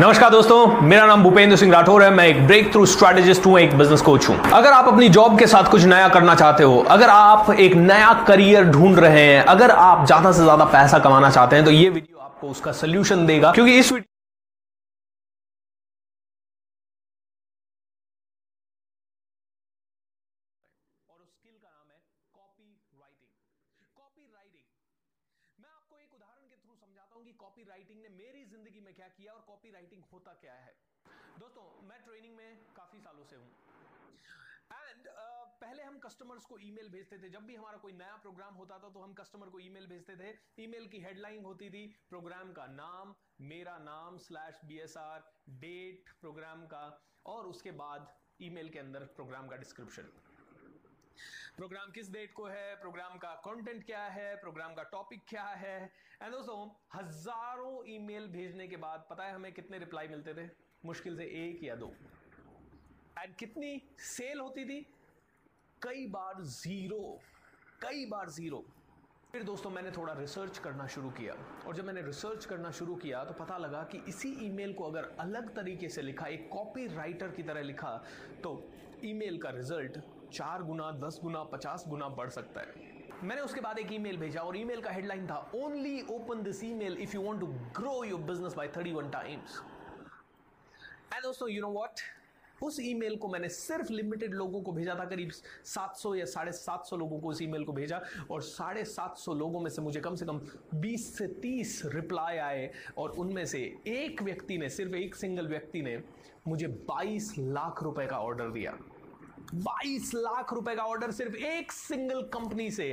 नमस्कार दोस्तों, मेरा नाम भूपेंद्र सिंह राठौर है। मैं एक ब्रेक थ्रू स्ट्रैटेजिस्ट हूं, एक बिजनेस कोच हूं। अगर आप अपनी जॉब के साथ कुछ नया करना चाहते हो, अगर आप एक नया करियर ढूंढ रहे हैं, अगर आप ज्यादा से ज्यादा पैसा कमाना चाहते हैं, तो ये वीडियो आपको उसका सोल्यूशन देगा। क्योंकि इस वीडियो और उस स्किल का नाम है कॉपी राइटिंग। मैं आपको एक उदाहरण के थ्रू समझाता हूं कि कॉपी राइटिंग ने मेरी जिंदगी में क्या किया और कॉपी राइटिंग होता क्या है। दोस्तों, मैं ट्रेनिंग में काफी सालों से हूं एंड पहले हम कस्टमर्स को ईमेल भेजते थे। जब भी हमारा कोई नया प्रोग्राम होता था तो हम कस्टमर को ईमेल भेजते थे। ईमेल की हेडलाइन होती थी प्रोग्राम का नाम, मेरा नाम /BSR, डेट प्रोग्राम का, और उसके बाद ईमेल के अंदर प्रोग्राम का डिस्क्रिप्शन, प्रोग्राम किस डेट को है, प्रोग्राम का कंटेंट क्या है, प्रोग्राम का टॉपिक क्या है। एंड दोस्तों, हजारों ईमेल भेजने के बाद पता है हमें कितने रिप्लाई मिलते थे? मुश्किल से एक या दो। एंड कितनी सेल होती थी? कई बार जीरो। फिर दोस्तों मैंने थोड़ा रिसर्च करना शुरू किया, और जब मैंने रिसर्च करना शुरू किया तो पता लगा कि इसी ईमेल को अगर अलग तरीके से लिखा, एक कॉपी राइटर की तरह लिखा, तो ईमेल का रिजल्ट 4 गुना, 10 गुना, 50 गुना बढ़ सकता है। मैंने उसके बाद एक ईमेल भेजा और ईमेल का हेडलाइन था only open this email if you want to grow your business by 31 times. And दोस्तों, यू नो व्हाट, उस ईमेल को मैंने सिर्फ लिमिटेड लोगों को भेजा था। करीब 700 या 750 लोगों को उस ईमेल को भेजा, और 750 लोगों में से मुझे कम से कम 20 से 30 रिप्लाई आए, और उनमें से एक व्यक्ति ने, सिर्फ एक सिंगल व्यक्ति ने मुझे 22 लाख रुपए का ऑर्डर दिया। 22 लाख रुपए का ऑर्डर सिर्फ एक सिंगल कंपनी से।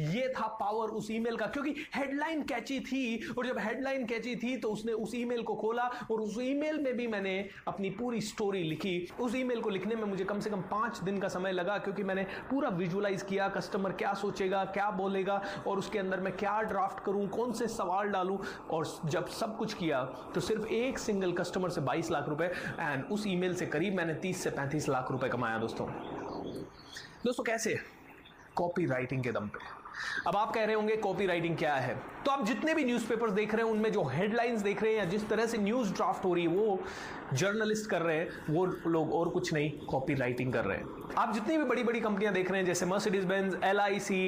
यह था पावर उस ईमेल का, क्योंकि हेडलाइन कैची थी, और जब हेडलाइन कैची थी तो उसने उस ईमेल को खोला, और उस ईमेल में भी मैंने अपनी पूरी स्टोरी लिखी। उस ईमेल को लिखने में मुझे कम से कम 5 दिन का समय लगा, क्योंकि मैंने पूरा विजुअलाइज किया कस्टमर क्या सोचेगा, क्या बोलेगा, और उसके अंदर मैं क्या ड्राफ्ट करूं, कौन से सवाल डालूं। और जब सब कुछ किया तो सिर्फ एक सिंगल कस्टमर से 22 लाख रुपए, एंड उस ईमेल से करीब मैंने 30 से 35 लाख रुपए कमाया। दोस्तों कैसे? कॉपी राइटिंग के दम पे। अब आप कह रहे होंगे कॉपी राइटिंग क्या है, तो आप जितने भी न्यूज़पेपर्स देख रहे हैं उनमें जो हेडलाइंस देख रहे हैं, या जिस तरह से न्यूज़ ड्राफ्ट हो रही है, वो जर्नलिस्ट कर रहे हैं, वो लोग और कुछ नहीं कॉपी राइटिंग कर रहे हैं। आप जितनी भी बड़ी बड़ी कंपनियां देख रहे हैं, जैसे मर्सिडीज-बेंज, LIC,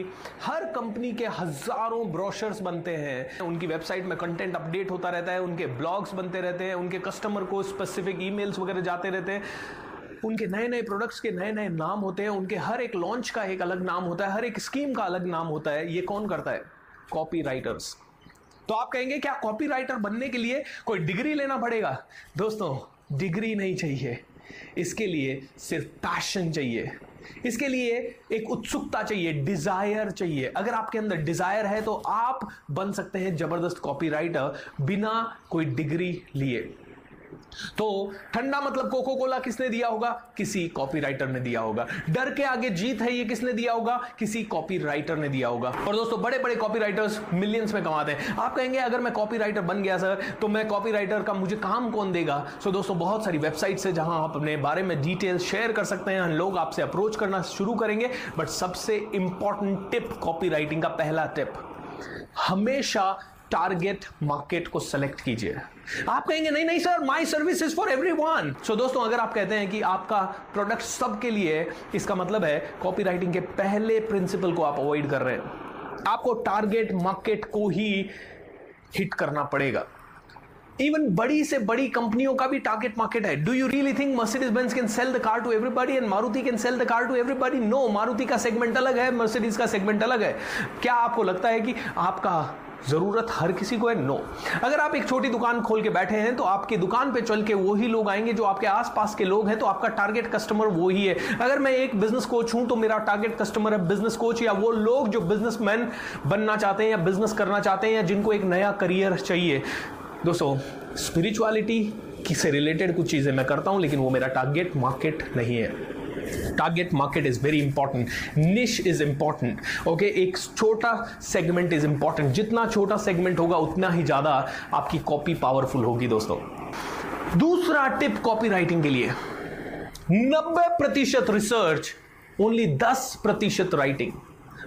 हर कंपनी के हजारों ब्रोशर्स बनते हैं, उनकी वेबसाइट में कंटेंट अपडेट होता रहता है, उनके ब्लॉग्स बनते रहते हैं, उनके कस्टमर को स्पेसिफिक ईमेल्स वगैरह जाते रहते हैं, उनके नए नए प्रोडक्ट्स के नए नए नाम होते हैं, उनके हर एक लॉन्च का एक अलग नाम होता है, हर एक स्कीम का अलग नाम होता है। ये कौन करता है? Copy writers. तो आप कहेंगे क्या कॉपी राइटर बनने के लिए कोई डिग्री लेना पड़ेगा? दोस्तों, डिग्री नहीं चाहिए, इसके लिए सिर्फ पैशन चाहिए, इसके लिए एक उत्सुकता चाहिए, डिजायर चाहिए। अगर आपके अंदर डिजायर है तो आप बन सकते हैं जबरदस्त कॉपी राइटर बिना कोई डिग्री लिए। तो ठंडा मतलब कोको कोला किसने दिया होगा? किसी कॉपीराइटर ने दिया होगा। डर के आगे जीत है, ये किसने दिया होगा? किसी कॉपीराइटर ने दिया होगा। और दोस्तों, बड़े बड़े कॉपीराइटर्स मिलियंस में कमाते हैं। आप कहेंगे अगर मैं कॉपीराइटर बन गया सर, तो मैं कॉपीराइटर का मुझे काम कौन देगा? सो दोस्तों, बहुत सारी वेबसाइट्स है जहां आप अपने बारे में डिटेल शेयर कर सकते हैं, लोग आपसे अप्रोच करना शुरू करेंगे। बट सबसे इंपॉर्टेंट टिप, कॉपीराइटिंग का पहला टिप, हमेशा टारगेट मार्केट को सेलेक्ट कीजिए। आप कहेंगे नहीं नहीं sir, my service is for everyone. So दोस्तों, अगर आप कहते हैं कि आपका प्रोडक्ट सबके लिए है, इसका मतलब है कॉपीराइटिंग के पहले प्रिंसिपल को आप अवॉइड कर रहे हैं। आपको टारगेट मार्केट को ही हिट करना पड़ेगा। इवन बड़ी से बड़ी कंपनियों का भी टारगेट मार्केट है। Do you really think Mercedes Benz can sell the car to everybody and Maruti can sell the car to everybody? No, Maruti का सेगमेंट अलग है, मर्सिडीज का सेगमेंट अलग है। क्या आपको लगता है कि आपका जरूरत हर किसी को है? नो। अगर आप एक छोटी दुकान खोल के बैठे हैं तो आपकी दुकान पे चल के वही लोग आएंगे जो आपके आसपास के लोग हैं, तो आपका टारगेट कस्टमर वही है। अगर मैं एक बिजनेस कोच हूं तो मेरा टारगेट कस्टमर है बिजनेस कोच, या वो लोग जो बिजनेसमैन बनना चाहते हैं, या बिजनेस करना चाहते हैं, या जिनको एक नया करियर चाहिए। दोस्तों, स्पिरिचुअलिटी से रिलेटेड कुछ चीजें मैं करता हूं, लेकिन वो मेरा टारगेट मार्केट नहीं है। Target market is very important, niche is important, okay. एक छोटा सेगमेंट इज इंपॉर्टेंट। जितना छोटा सेगमेंट होगा उतना ही ज्यादा आपकी कॉपी पावरफुल होगी। दोस्तों, दूसरा टिप कॉपी राइटिंग के लिए, 90% रिसर्च, ओनली 10% राइटिंग।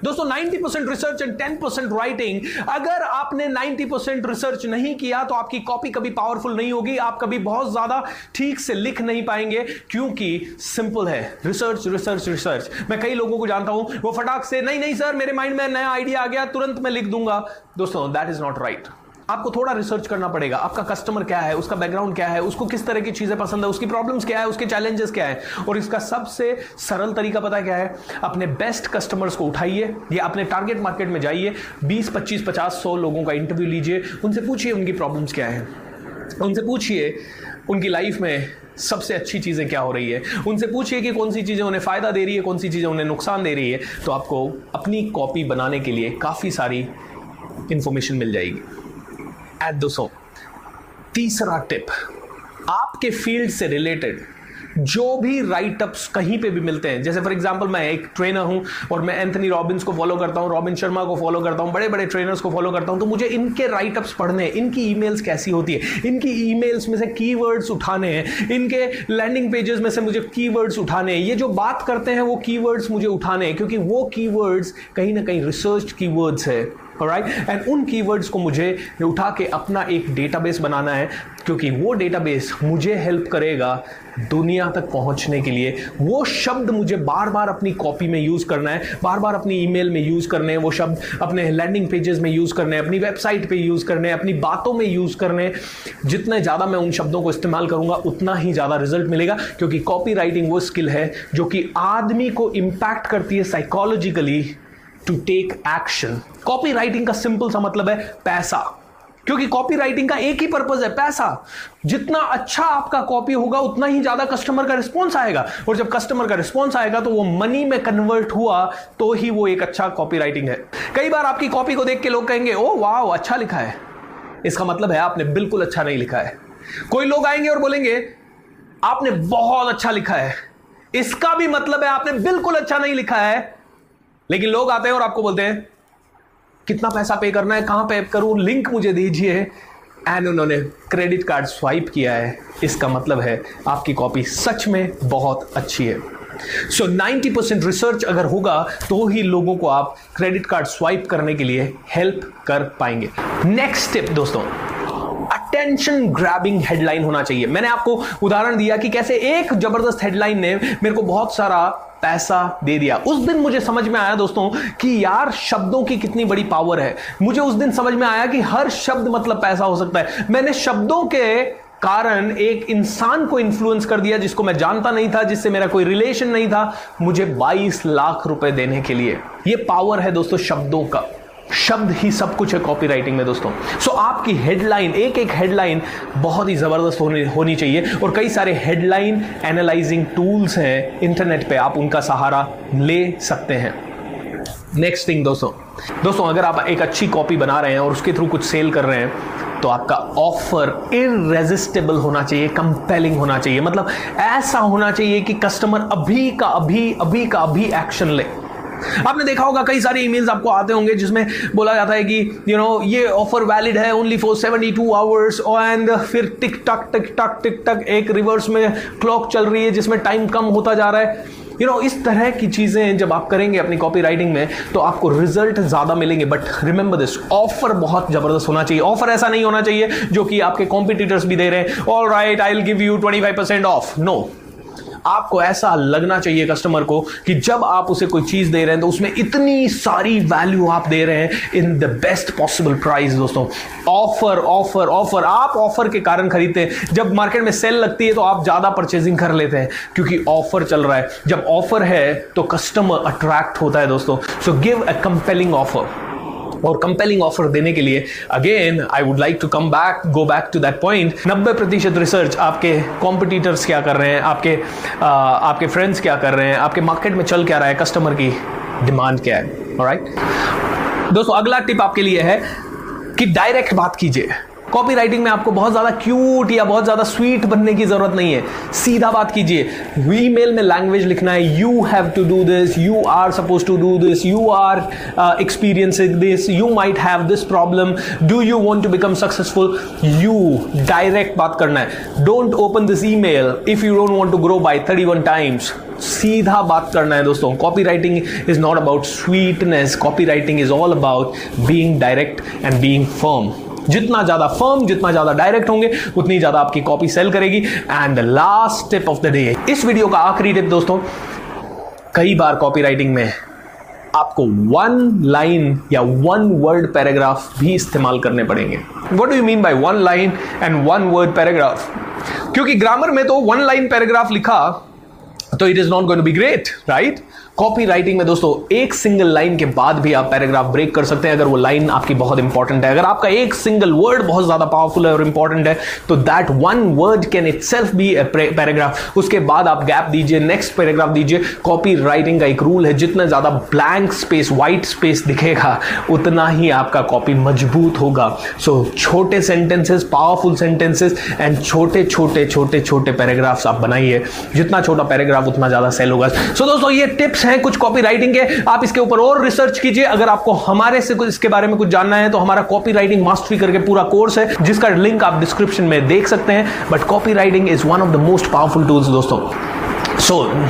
दोस्तों 90% रिसर्च एंड 10% राइटिंग। अगर आपने 90% रिसर्च नहीं किया तो आपकी कॉपी कभी पावरफुल नहीं होगी, आप कभी बहुत ज्यादा ठीक से लिख नहीं पाएंगे, क्योंकि सिंपल है रिसर्च रिसर्च रिसर्च। मैं कई लोगों को जानता हूं वो फटाक से नहीं नहीं सर मेरे माइंड में नया आइडिया आ गया तुरंत मैं लिख दूंगा। दोस्तों दैट इज नॉट राइट। आपको थोड़ा रिसर्च करना पड़ेगा, आपका कस्टमर क्या है, उसका बैकग्राउंड क्या है, उसको किस तरह की चीजें पसंद है, उसकी प्रॉब्लम्स क्या है, उसके चैलेंजेस क्या है। और इसका सबसे सरल तरीका पता क्या है, अपने बेस्ट कस्टमर्स को उठाइए या अपने टारगेट मार्केट में जाइए, 20 25 50 100 लोगों का इंटरव्यू लीजिए, उनसे पूछिए उनकी प्रॉब्लम्स क्या है, उनसे पूछिए उनकी लाइफ में सबसे अच्छी चीजें क्या हो रही है, उनसे पूछिए कि कौन सी चीजें उन्हें फायदा दे रही है, कौन सी चीजें उन्हें नुकसान दे रही है। तो आपको अपनी कॉपी बनाने के लिए काफी सारी इंफॉर्मेशन मिल जाएगी। दोस्तों तीसरा टिप, आपके फील्ड से रिलेटेड जो भी राइटअप्स कहीं पे भी मिलते हैं, जैसे फॉर एग्जांपल मैं एक ट्रेनर हूं और मैं एंथनी रॉबिन्स को फॉलो करता हूं, रॉबिन शर्मा को फॉलो करता हूं, बड़े बड़े ट्रेनर्स को फॉलो करता हूं, तो मुझे इनके राइटअप्स पढ़ने हैं, इनकी ईमेल्स कैसी होती है, इनकी ईमेल्स में से कीवर्ड्स उठाने हैं, इनके लैंडिंग पेजेस में से मुझे कीवर्ड्स उठाने हैं, ये जो बात करते हैं वो कीवर्ड्स मुझे उठाने हैं, क्योंकि वो कीवर्ड्स कहीं ना कहीं रिसर्च कीवर्ड्स है। ऑलराइट, एंड उन कीवर्ड्स को मुझे उठा के अपना एक डेटाबेस बनाना है, क्योंकि वो डेटाबेस मुझे हेल्प करेगा दुनिया तक पहुंचने के लिए। वो शब्द मुझे बार बार अपनी कॉपी में यूज करना है, बार बार अपनी ईमेल में यूज करने हैं, वो शब्द अपने लैंडिंग पेजेस में यूज करने हैं, अपनी वेबसाइट पे यूज करने हैं, अपनी बातों में यूज करने हैं। जितने ज्यादा मैं उन शब्दों को इस्तेमाल करूंगा उतना ही ज्यादा रिजल्ट मिलेगा, क्योंकि कॉपी राइटिंग वो स्किल है जो कि आदमी को इम्पैक्ट करती है psychologically to take action. Copy writing का सिंपल सा मतलब है पैसा, क्योंकि कॉपी राइटिंग का एक ही पर्पज है पैसा। जितना अच्छा आपका कॉपी होगा उतना ही ज्यादा कस्टमर का रिस्पॉन्स आएगा, और जब कस्टमर का रिस्पॉन्स आएगा तो वो मनी में कन्वर्ट हुआ तो ही वो एक अच्छा कॉपी राइटिंग है। कई बार आपकी कॉपी को देख के लोग कहेंगे ओ वाह अच्छा लिखा है, इसका मतलब है आपने बिल्कुल अच्छा नहीं लिखा है। कोई लोग आएंगे और बोलेंगे आपने बहुत अच्छा लिखा है, इसका भी मतलब है आपने बिल्कुल अच्छा नहीं लिखा है। लेकिन लोग आते हैं और आपको बोलते हैं कितना पैसा पे करना है, कहां पे करूं, लिंक मुझे दीजिए, एंड उन्होंने क्रेडिट कार्ड स्वाइप किया है। इसका मतलब है आपकी कॉपी सच में बहुत अच्छी है। सो 90% रिसर्च अगर होगा तो ही लोगों को आप क्रेडिट कार्ड स्वाइप करने के लिए हेल्प कर पाएंगे। नेक्स्ट टिप दोस्तों, अटेंशन ग्रैबिंग हेडलाइन होना चाहिए। मैंने आपको उदाहरण दिया कि कैसे एक जबरदस्त हेडलाइन ने मेरे को बहुत सारा पैसा दे दिया। उस दिन मुझे समझ में आया दोस्तों कि यार शब्दों की कितनी बड़ी पावर है। मुझे उस दिन समझ में आया कि हर शब्द मतलब पैसा हो सकता है। मैंने शब्दों के कारण एक इंसान को इन्फ्लुएंस कर दिया जिसको मैं जानता नहीं था, जिससे मेरा कोई रिलेशन नहीं था, मुझे 22 लाख रुपए देने के लिए। यह पावर है दोस्तों शब्दों का। शब्द ही सब कुछ है कॉपी राइटिंग में दोस्तों। सो आपकी हेडलाइन, एक एक हेडलाइन बहुत ही ज़बरदस्त होनी चाहिए। और कई सारे हेडलाइन एनालाइजिंग टूल्स हैं इंटरनेट पे, आप उनका सहारा ले सकते हैं। नेक्स्ट थिंग दोस्तों अगर आप एक अच्छी कॉपी बना रहे हैं और उसके थ्रू कुछ सेल कर रहे हैं तो आपका ऑफर इररेजिस्टेबल होना चाहिए, कंपेलिंग होना चाहिए। मतलब ऐसा होना चाहिए कि कस्टमर अभी का अभी एक्शन ले। आपने देखा होगा कई सारे ईमेल्स आपको आते होंगे जिसमें बोला जाता है कि ये ऑफर वैलिड है ओनली फॉर 72 आवर्स, एंड फिर टिक टक एक रिवर्स में क्लॉक चल रही है जिसमें टाइम कम होता जा रहा है। इस तरह की चीजें जब आप करेंगे अपनी कॉपी राइटिंग में तो आपको रिजल्ट ज्यादा मिलेंगे। बट रिमेंबर दिस, ऑफर बहुत जबरदस्त होना चाहिए। ऑफर ऐसा नहीं होना चाहिए जो कि आपके कॉम्पिटिटर्स भी दे रहे हैं, all right I will give you 25% off. No, आपको ऐसा लगना चाहिए कस्टमर को कि जब आप उसे कोई चीज दे रहे हैं तो उसमें इतनी सारी वैल्यू आप दे रहे हैं in the best possible price. दोस्तों ऑफर, आप ऑफर के कारण खरीदते हैं। जब मार्केट में सेल लगती है तो आप ज्यादा परचेजिंग कर लेते हैं क्योंकि ऑफर चल रहा है। जब ऑफर है तो कस्टमर अट्रैक्ट होता है दोस्तों। So give a compelling offer, और कंपेलिंग ऑफर देने के लिए again I would like to go back to that point. 90% research आपके कॉम्पिटिटर्स क्या कर रहे हैं, आपके फ्रेंड्स क्या कर रहे हैं, आपके मार्केट में चल क्या रहा है, कस्टमर की डिमांड क्या है। ऑलराइट दोस्तों, अगला टिप आपके लिए है कि डायरेक्ट बात कीजिए। कॉपी राइटिंग में आपको बहुत ज़्यादा क्यूट या बहुत ज़्यादा स्वीट बनने की ज़रूरत नहीं है, सीधा बात कीजिए। ईमेल में लैंग्वेज लिखना है, you have to do this, you are suppose to do this, you are experiencing this, you might have this problem, do you want to become successful, you direct बात करना है। Don't open this email if you don't want to grow by 31 times, सीधा बात करना है दोस्तों। Copy writing is not about sweetness, copy writing is all about being direct and being firm. जितना ज्यादा फर्म, जितना ज्यादा डायरेक्ट होंगे, उतनी ज्यादा आपकी कॉपी सेल करेगी। And the last tip of the day, इस वीडियो का आखिरी टिप दोस्तों, कई बार कॉपी राइटिंग में आपको वन लाइन या वन वर्ड पैराग्राफ भी इस्तेमाल करने पड़ेंगे। What do you mean by one line and one word paragraph? क्योंकि ग्रामर में तो वन लाइन पैराग्राफ लिखा तो it is not going to be great, right? Copy writing में दोस्तों एक सिंगल लाइन के बाद भी आप पैराग्राफ ब्रेक कर सकते हैं, अगर वो लाइन आपकी बहुत इंपॉर्टेंट है। अगर आपका एक सिंगल वर्ड बहुत ज्यादा पावरफुल है और इंपॉर्टेंट है, तो that one word can itself be a paragraph. उसके बाद आप गैप दीजिए, नेक्स्ट पैराग्राफ दीजिए। कॉपी राइटिंग का एक रूल है, जितना ज्यादा ब्लैंक स्पेस, व्हाइट स्पेस दिखेगा, उतना ही आपका कॉपी मजबूत होगा। सो छोटे सेंटेंसेस, पावरफुल सेंटेंसेस एंड छोटे छोटे छोटे छोटे पैराग्राफ्स आप बनाइए। जितना छोटा पैराग्राफ उतना ज्यादा सेल होगा। सो दोस्तों ये टिप्स हैं कुछ कॉपी राइटिंग के, आप इसके ऊपर और रिसर्च कीजिए। अगर आपको हमारे से इसके बारे में कुछ जानना है तो हमारा कॉपी राइटिंग मास्टरी करके पूरा कोर्स है, जिसका लिंक आप डिस्क्रिप्शन में देख सकते हैं। But copy writing is one of the most powerful tools दोस्तों।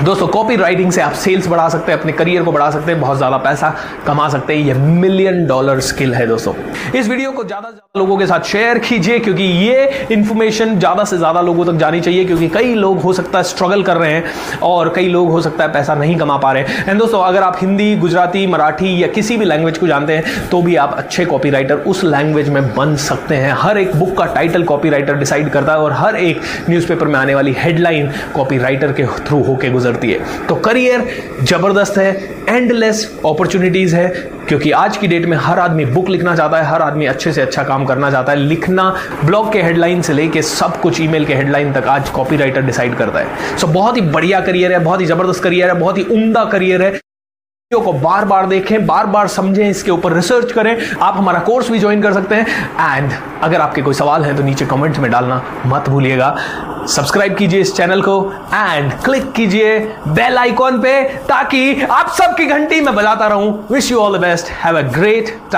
दोस्तों कॉपी राइटिंग से आप सेल्स बढ़ा सकते हैं, अपने करियर को बढ़ा सकते हैं, बहुत ज़्यादा पैसा कमा सकते हैं। ये $1 मिलियन स्किल है दोस्तों। इस वीडियो को ज़्यादा से ज़्यादा लोगों के साथ शेयर कीजिए, क्योंकि ये इन्फॉर्मेशन ज़्यादा से ज़्यादा लोगों तक जानी चाहिए। क्योंकि कई लोग हो सकता है स्ट्रगल कर रहे हैं और कई लोग हो सकता है पैसा नहीं कमा पा रहे हैं। एंड दोस्तों अगर आप हिंदी, गुजराती, मराठी या किसी भी लैंग्वेज को जानते हैं तो भी आप अच्छे कॉपी राइटर उस लैंग्वेज में बन सकते हैं। हर एक बुक का टाइटल कॉपी राइटर डिसाइड करता है और हर एक न्यूज़पेपर में आने वाली हेडलाइन कॉपी राइटर के थ्रू होके गुजरती है। तो करियर जबरदस्त है, एंडलेस अपॉर्चुनिटीज है, क्योंकि आज की डेट में हर आदमी बुक लिखना चाहता है, हर आदमी अच्छे से अच्छा काम करना चाहता है। लिखना, ब्लॉग के हेडलाइन से लेके सब कुछ, ईमेल के हेडलाइन तक आज कॉपी राइटर डिसाइड करता है। सो बहुत ही बढ़िया करियर है, बहुत ही जबरदस्त करियर है, बहुत ही उम्दा करियर है। वीडियो को बार बार देखें, बार बार समझें, इसके ऊपर रिसर्च करें। आप हमारा कोर्स भी ज्वाइन कर सकते हैं। एंड अगर आपके कोई सवाल हैं तो नीचे कमेंट्स में डालना मत भूलिएगा। सब्सक्राइब कीजिए इस चैनल को एंड क्लिक कीजिए बेल आइकॉन पे, ताकि आप सबकी घंटी में बजाता रहूं। Wish you all the best, have a great time.